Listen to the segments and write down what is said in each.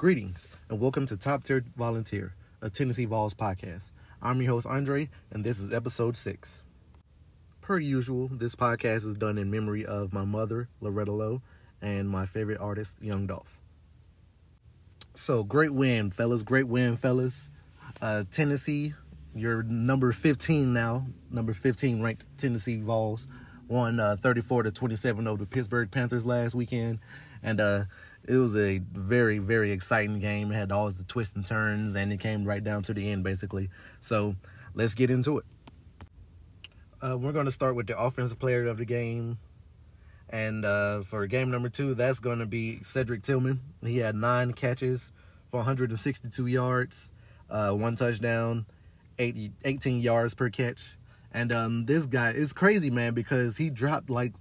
Greetings, and welcome to Top Tier Volunteer, a Tennessee Vols podcast. I'm your host, Andre, and this is episode 6. Per usual, this podcast is done in memory of my mother, Loretta Lowe, and my favorite artist, Young Dolph. So, great win, fellas. Tennessee, you're number 15 now. Number 15 ranked Tennessee Vols. Won 34-27 over the Pittsburgh Panthers last weekend. And it was a very, very exciting game. It had all the twists and turns, and it came right down to the end, basically. So let's get into it. We're going to start with the offensive player of the game. And for game number 2, that's going to be Cedric Tillman. He had 9 catches for 162 yards, 1 touchdown, 18 yards per catch. And this guy is crazy, man, because he dropped like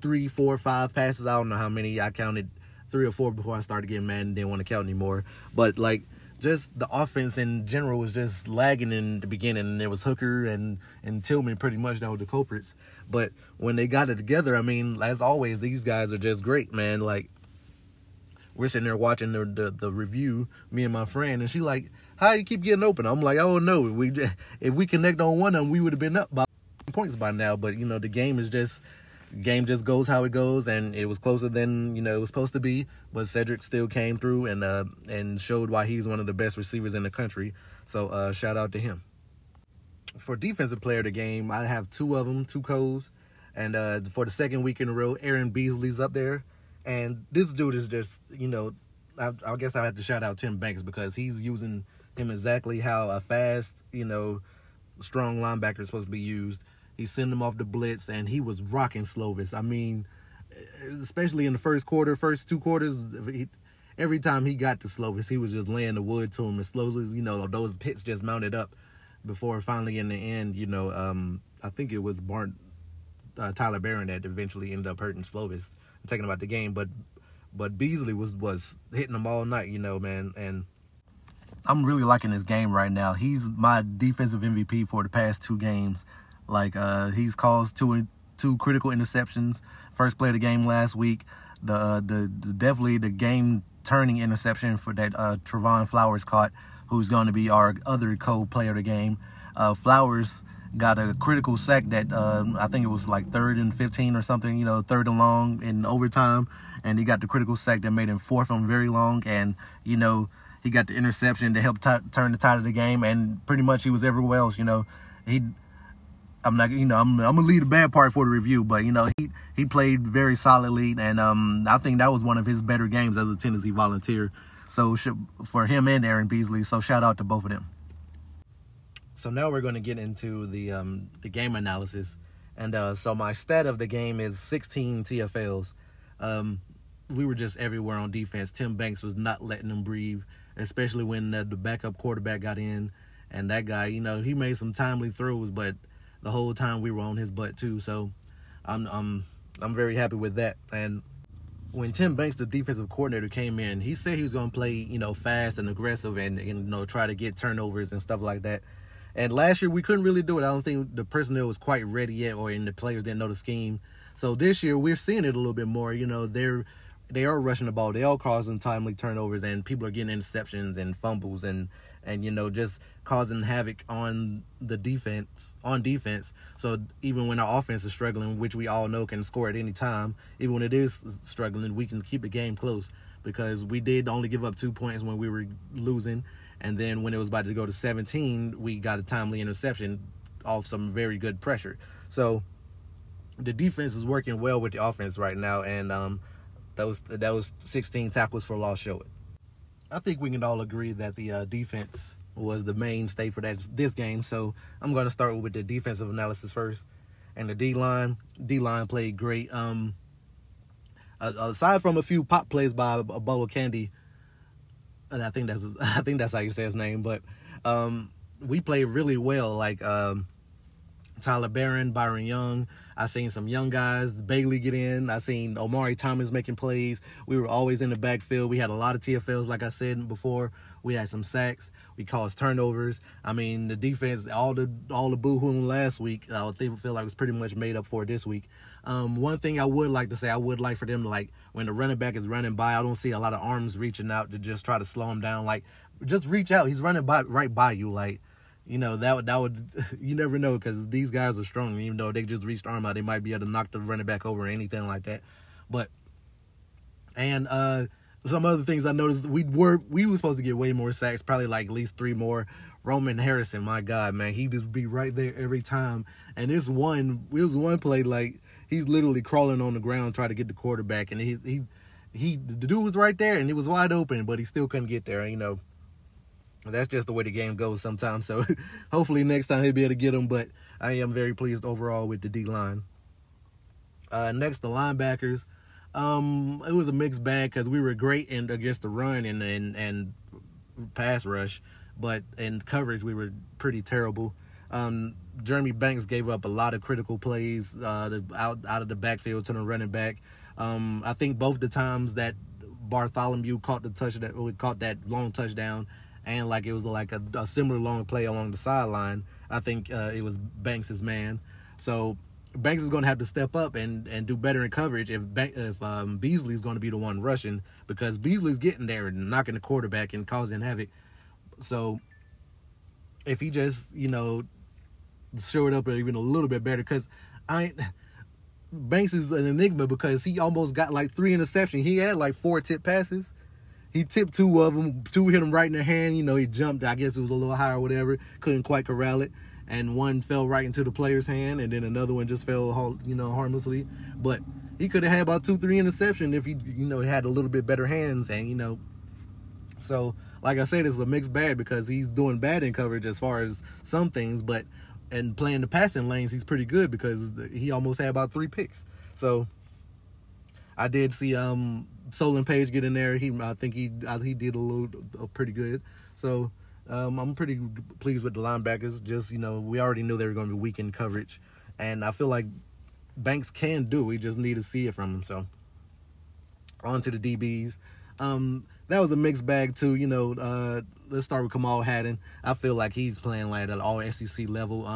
3, 4, 5 passes. I don't know how many. I counted 3 or 4 before I started getting mad and didn't want to count anymore. But, like, just the offense in general was just lagging in the beginning. And there was Hooker and Tillman pretty much that were the culprits. But when they got it together, I mean, as always, these guys are just great, man. Like, we're sitting there watching the review, me and my friend, and she like, how do you keep getting open? I'm like, I don't know. If we connect on one of them, we would have been up by points by now. But, you know, the game is just... Game just goes how it goes, and it was closer than, you know, it was supposed to be, but Cedric still came through and showed why he's one of the best receivers in the country, so shout out to him. For defensive player of the game, I have 2 of them, 2 codes, and for the second week in a row, Aaron Beasley's up there, and this dude is just, you know, I guess I have to shout out Tim Banks because he's using him exactly how a fast, you know, strong linebacker is supposed to be used. He sent him off the blitz, and he was rocking Slovis. I mean, especially in the first quarter, first 2 quarters, every time he got to Slovis, he was just laying the wood to him. And Slovis, you know, those hits just mounted up before finally in the end, you know, I think it was Tyler Barron that eventually ended up hurting Slovis and taking him out the game. But Beasley was hitting him all night, you know, man, and I'm really liking this game right now. He's my defensive MVP for the past 2 games. Like, he's caused two critical interceptions. First play of the game last week, the definitely the game-turning interception for that Trevon Flowers caught, who's going to be our other co-player of the game. Flowers got a critical sack that I think it was like 3rd and 15 or something, you know, 3rd and long in overtime, and he got the critical sack that made him 4th and very long, and, you know, he got the interception to help turn the tide of the game, and pretty much he was everywhere else, you know. I'm gonna leave the bad part for the review, but, you know, he played very solidly, and I think that was one of his better games as a Tennessee Volunteer. So for him and Aaron Beasley, so shout out to both of them. So now we're gonna get into the game analysis, and so my stat of the game is 16 TFLs. We were just everywhere on defense. Tim Banks was not letting them breathe, especially when the backup quarterback got in, and that guy, you know, he made some timely throws, but the whole time we were on his butt too, so I'm very happy with that. And when Tim Banks, the defensive coordinator, came in, he said he was going to play, you know, fast and aggressive and, you know, try to get turnovers and stuff like that. And last year we couldn't really do it. I don't think the personnel was quite ready yet, or the players didn't know the scheme. So this year we're seeing it a little bit more. You know, they are rushing the ball. They are causing timely turnovers, and people are getting interceptions and fumbles and you know, just causing havoc on the defense. So even when our offense is struggling, which we all know can score at any time, even when it is struggling, we can keep the game close, because we did only give up 2 points when we were losing. And then when it was about to go to 17, we got a timely interception off some very good pressure. So the defense is working well with the offense right now, and that was 16 tackles for loss showing. I think we can all agree that the defense was the mainstay for this game. So I'm going to start with the defensive analysis first. And the D-line played great. Aside from a few pop plays by a bottle of candy, and I think that's how you say his name. But we played really well. Like Tyler Barron, Byron Young. I seen some young guys, Bailey get in. I seen Omari Thomas making plays. We were always in the backfield. We had a lot of TFLs, like I said before. We had some sacks. We caused turnovers. I mean, the defense, all the boo-hooing last week, I feel like it was pretty much made up for this week. One thing I would like to say, I would like for them to, like, when the running back is running by, I don't see a lot of arms reaching out to just try to slow him down. Like, just reach out. He's running by right by you. Like, you know, that would you never know, because these guys are strong. Even though they just reached arm out, they might be able to knock the running back over or anything like that. But, and some other things I noticed, we were supposed to get way more sacks, probably like at least 3 more. Roman Harrison, my God, man, he just be right there every time. And it was one play, like, he's literally crawling on the ground trying to get the quarterback, and the dude was right there, and it was wide open, but he still couldn't get there. And, you know, that's just the way the game goes sometimes. So hopefully next time he'll be able to get him. But I am very pleased overall with the D line. Next, the linebackers. It was a mixed bag because we were great against the run and pass rush, but in coverage we were pretty terrible. Jeremy Banks gave up a lot of critical plays out of the backfield to the running back. I think both the times that Bartholomew caught that long touchdown, and like it was like a similar long play along the sideline, I think it was Banks' man. So Banks is going to have to step up and do better in coverage if Beasley is going to be the one rushing, because Beasley's getting there and knocking the quarterback and causing havoc. So if he just, you know, showed up even a little bit better, because Banks is an enigma because he almost got like 3 interceptions. He had like 4 tip passes. He tipped 2 of them. 2 hit him right in the hand. You know, he jumped. I guess it was a little higher or whatever. Couldn't quite corral it. And 1 fell right into the player's hand, and then another one just fell, you know, harmlessly. But he could have had about 2-3 interceptions if he, you know, had a little bit better hands. And, you know, so like I said, it's a mixed bag because he's doing bad in coverage as far as some things, but and playing the passing lanes, he's pretty good because he almost had about 3 picks. So I did see Solon Page get in there. I think he did a little pretty good. So. I'm pretty pleased with the linebackers. Just, you know, we already knew they were going to be weak in coverage, and I feel like Banks can do. We just need to see it from him. So on to the DBs. That was a mixed bag too. You know, let's start with Kamal Haddon. I feel like he's playing like at an all SEC level.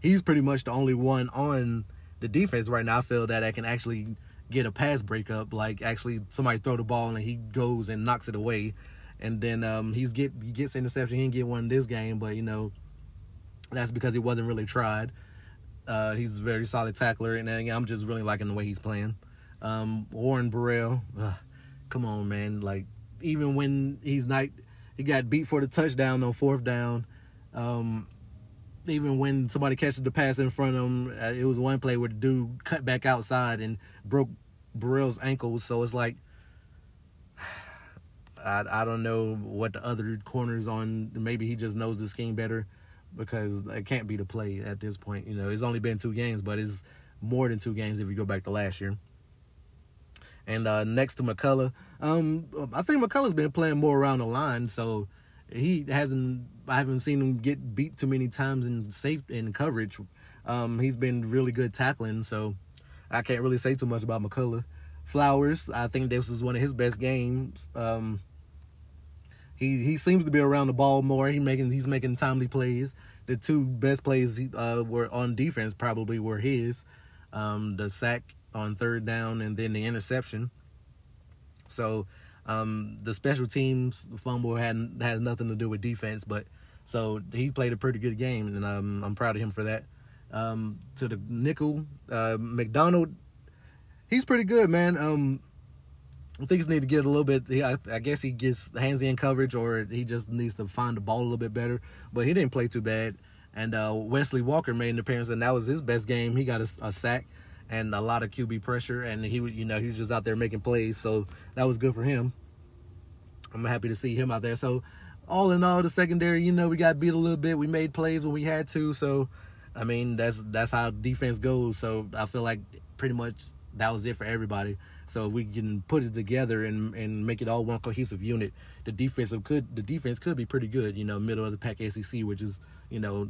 He's pretty much the only one on the defense right now, I feel, that can actually get a pass breakup. Like, actually somebody throw the ball and he goes and knocks it away. And then he gets interception. He didn't get one this game, but, you know, that's because he wasn't really tried. He's a very solid tackler, and I'm just really liking the way he's playing. Warren Burrell, come on, man. Like, even when he got beat for the touchdown on 4th down. Even when somebody catches the pass in front of him, it was one play where the dude cut back outside and broke Burrell's ankle. So it's like, I don't know what the other corner's on. Maybe he just knows the scheme better, because it can't be the play at this point. You know, it's only been 2 games, but it's more than 2 games if you go back to last year. And next to McCullough, I think McCullough's been playing more around the line, so I haven't seen him get beat too many times in coverage. He's been really good tackling, so I can't really say too much about McCullough. Flowers, I think this was one of his best games. He seems to be around the ball more. He's making timely plays. The 2 best plays were on defense probably were his. The sack on 3rd down and then the interception. So the special teams fumble had nothing to do with defense, but so he played a pretty good game, and I'm proud of him for that. To the nickel, McDonald, he's pretty good, man. I think he needs to get a little bit. I guess he gets handsy in coverage, or he just needs to find the ball a little bit better. But he didn't play too bad. And Wesley Walker made an appearance, and that was his best game. He got a sack and a lot of QB pressure, and he was just out there making plays. So that was good for him. I'm happy to see him out there. So all in all, the secondary, you know, we got beat a little bit. We made plays when we had to. So I mean, that's how defense goes. So I feel like pretty much that was it for everybody. So if we can put it together and make it all one cohesive unit, the defense could be pretty good, you know, middle of the pack SEC, which is, you know,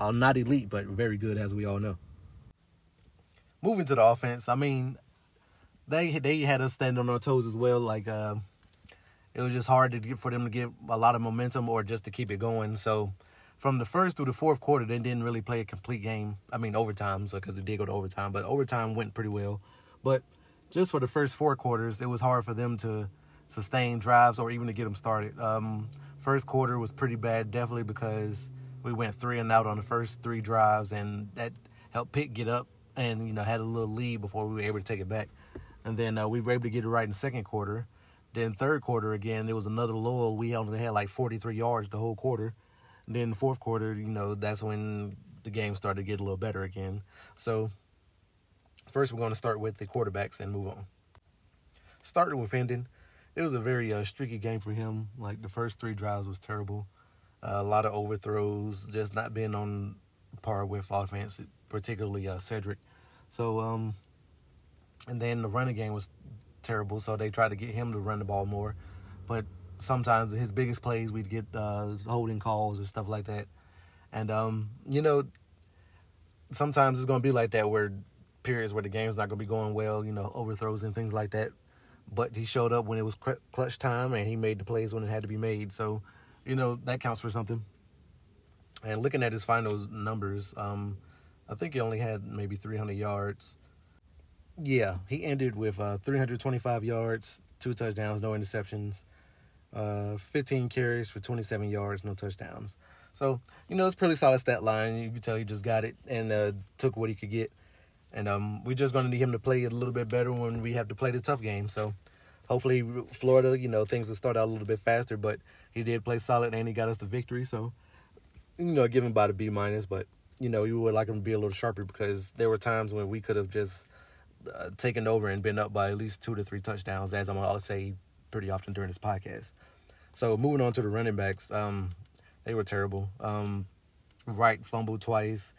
not elite, but very good, as we all know. Moving to the offense, I mean, they had us standing on our toes as well. Like, it was just hard for them to get a lot of momentum or just to keep it going. So from the first through the fourth quarter, they didn't really play a complete game. I mean, overtime, because it did go to overtime, but overtime went pretty well. But just for the first four quarters, it was hard for them to sustain drives or even to get them started. First quarter was pretty bad, definitely because we went 3-and-out on the first three drives, and that helped Pitt get up and, you know, had a little lead before we were able to take it back. And then we were able to get it right in the second quarter. Then third quarter, again, there was another lull. We only had like 43 yards the whole quarter. And then the fourth quarter, you know, that's when the game started to get a little better again. So first we're going to start with the quarterbacks and move on. Starting with Hendon, it was a very streaky game for him. Like, the first three drives was terrible. A lot of overthrows, just not being on par with offense, particularly Cedric. So, and then the running game was terrible, so they tried to get him to run the ball more. But sometimes his biggest plays, we'd get holding calls and stuff like that. And, you know, sometimes it's going to be like that where periods where the game's not going to be going well, you know, overthrows and things like that. But he showed up when it was clutch time, and he made the plays when it had to be made. So, you know, that counts for something. And looking at his finals numbers, I think he only had maybe 300 yards. Yeah, he ended with 325 yards, 2 touchdowns, no interceptions, 15 carries for 27 yards, no touchdowns. So, you know, it's pretty solid stat line. You can tell he just got it and took what he could get. And we're just going to need him to play a little bit better when we have to play the tough game. So hopefully Florida, you know, things will start out a little bit faster. But he did play solid, and he got us the victory. So, you know, give him about a B-. But, you know, you would like him to be a little sharper because there were times when we could have just taken over and been up by at least 2 to 3 touchdowns, as I'm going to say pretty often during this podcast. So moving on to the running backs, they were terrible. Wright fumbled twice.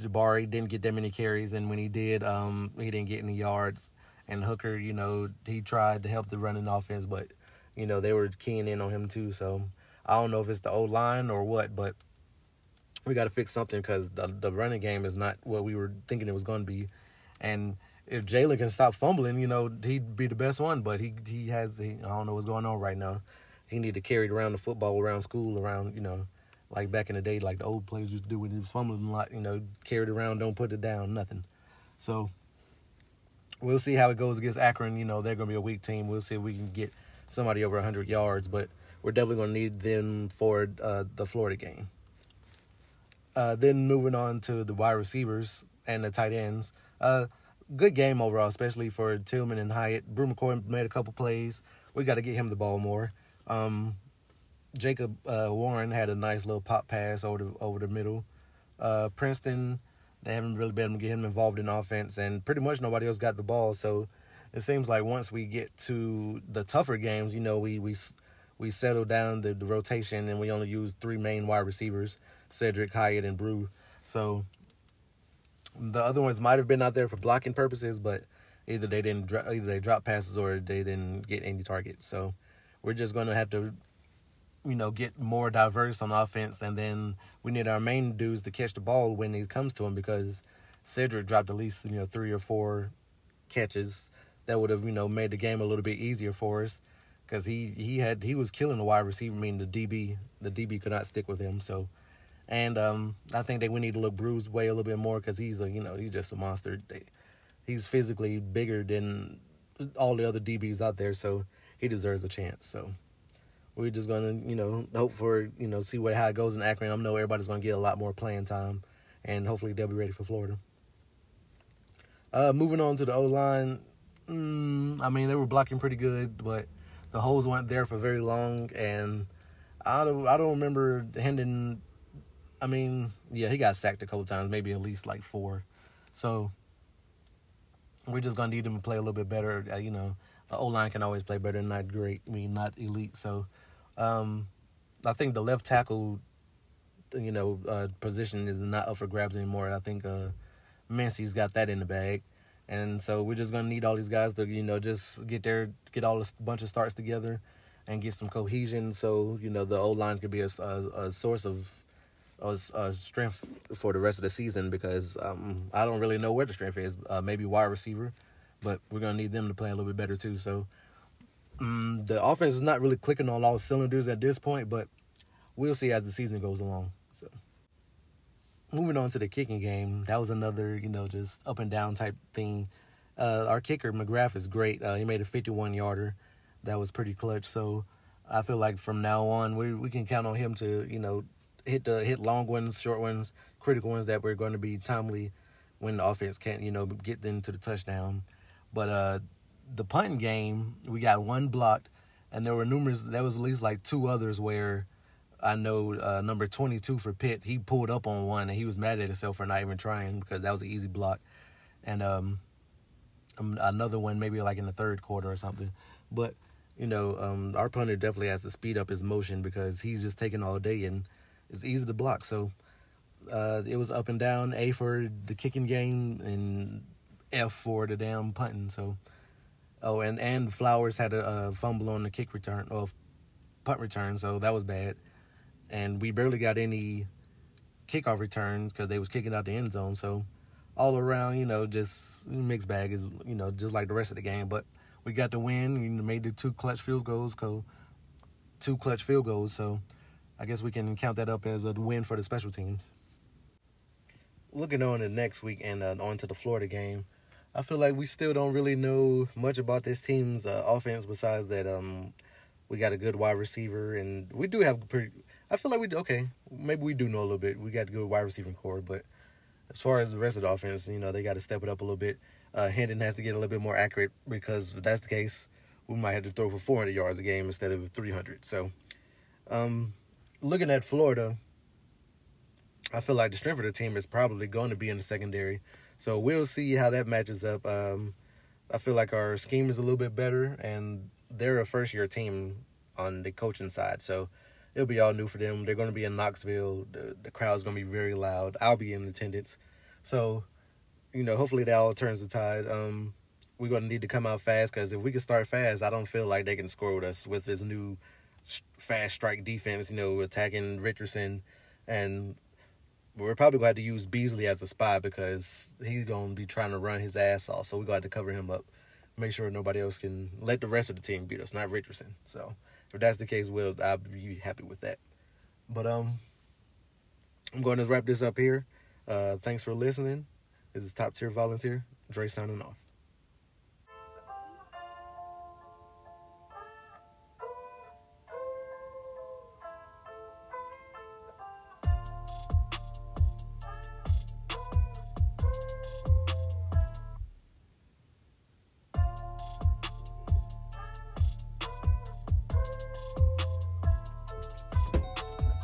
Jabari didn't get that many carries, and when he did, he didn't get any yards. And Hooker, you know, he tried to help the running offense, but, you know, they were keying in on him too. So I don't know if it's the O-line or what, but we got to fix something because the running game is not what we were thinking it was going to be. And if Jalen can stop fumbling, you know, he'd be the best one. But he I don't know what's going on right now. He need to carry it around the football, around school, around, you know, like back in the day, like the old players used to do when he was fumbling a lot, you know, carry it around, don't put it down, nothing. So we'll see how it goes against Akron. You know, they're going to be a weak team. We'll see if we can get somebody over 100 yards. But we're definitely going to need them for the Florida game. Then moving on to the wide receivers and the tight ends. Good game overall, especially for Tillman and Hyatt. Brumacore made a couple plays. We got to get him the ball more. Jacob Warren had a nice little pop pass over the middle. Princeton, they haven't really been able to get him involved in offense, and pretty much nobody else got the ball. So it seems like once we get to the tougher games, you know, we settle down the rotation, and we only use 3 main wide receivers, Cedric, Hyatt, and Brew. So the other ones might have been out there for blocking purposes, but either they dropped passes or they didn't get any targets. So we're just going to have to, you know, get more diverse on offense, and then we need our main dudes to catch the ball when it comes to them, because Cedric dropped at least, you know, 3 or 4 catches that would have, you know, made the game a little bit easier for us, because he was killing the wide receiver. I mean, the DB could not stick with him. So. And I think that we need to look Bruce Way a little bit more, because he's just a monster. He's physically bigger than all the other DBs out there, so he deserves a chance. So we're just going to, you know, hope for, you know, see how it goes in Akron. I know everybody's going to get a lot more playing time, and hopefully they'll be ready for Florida. Moving on to the O-line, I mean, they were blocking pretty good, but the holes weren't there for very long, and I don't remember Hendon. I mean, yeah, he got sacked a couple times, maybe at least like 4. So we're just going to need him to play a little bit better. You know, the O-line can always play better, not great, I mean, not elite. So I think the left tackle, you know, position is not up for grabs anymore. I think Mincy's got that in the bag. And so we're just going to need all these guys to, you know, just get all this bunch of starts together and get some cohesion. So, you know, the O-line could be a source of strength for the rest of the season, because I don't really know where the strength is. Maybe wide receiver, but we're going to need them to play a little bit better too. So the offense is not really clicking on all cylinders at this point, but we'll see as the season goes along. So moving on to the kicking game, that was another, just up and down type thing. Our kicker, McGrath, is great. He made a 51-yarder. That was pretty clutch. So I feel like from now on, we can count on him to, hit long ones, short ones, critical ones that we're going to be timely when the offense can't, get into the touchdown. But the punting game, we got one blocked, and there were numerous. There was at least like two others where I know number 22 for Pitt, he pulled up on one, and he was mad at himself for not even trying because that was an easy block. And another one maybe like in the third quarter or something. But, our punter definitely has to speed up his motion because he's just taking all day, and it's easy to block. So it was up and down, A for the kicking game and F for the damn punting. So, and Flowers had a fumble on the punt return, so that was bad. And we barely got any kickoff returns because they was kicking out the end zone. So all around, just mixed bag is, just like the rest of the game. But we got the win. We made the two clutch field goals. So I guess we can count that up as a win for the special teams. Looking on to next week and on to the Florida game, I feel like we still don't really know much about this team's offense besides that we got a good wide receiver. And we do have maybe we do know a little bit. We got a good wide receiving core. But as far as the rest of the offense, they got to step it up a little bit. Hendon has to get a little bit more accurate because if that's the case, we might have to throw for 400 yards a game instead of 300. So looking at Florida, I feel like the strength of the team is probably going to be in the secondary. So we'll see how that matches up. I feel like our scheme is a little bit better, and they're a first-year team on the coaching side. So it'll be all new for them. They're going to be in Knoxville. The crowd's going to be very loud. I'll be in attendance. So, hopefully that all turns the tide. We're going to need to come out fast because if we can start fast, I don't feel like they can score with us with this new fast strike defense, attacking Richardson. And we're probably going to have to use Beasley as a spy because he's going to be trying to run his ass off. So we're going to have to cover him up, make sure nobody else can let the rest of the team beat us, not Richardson. So if that's the case, I'll be happy with that. But I'm going to wrap this up here. Thanks for listening. This is Top Tier Volunteer. Dre signing off.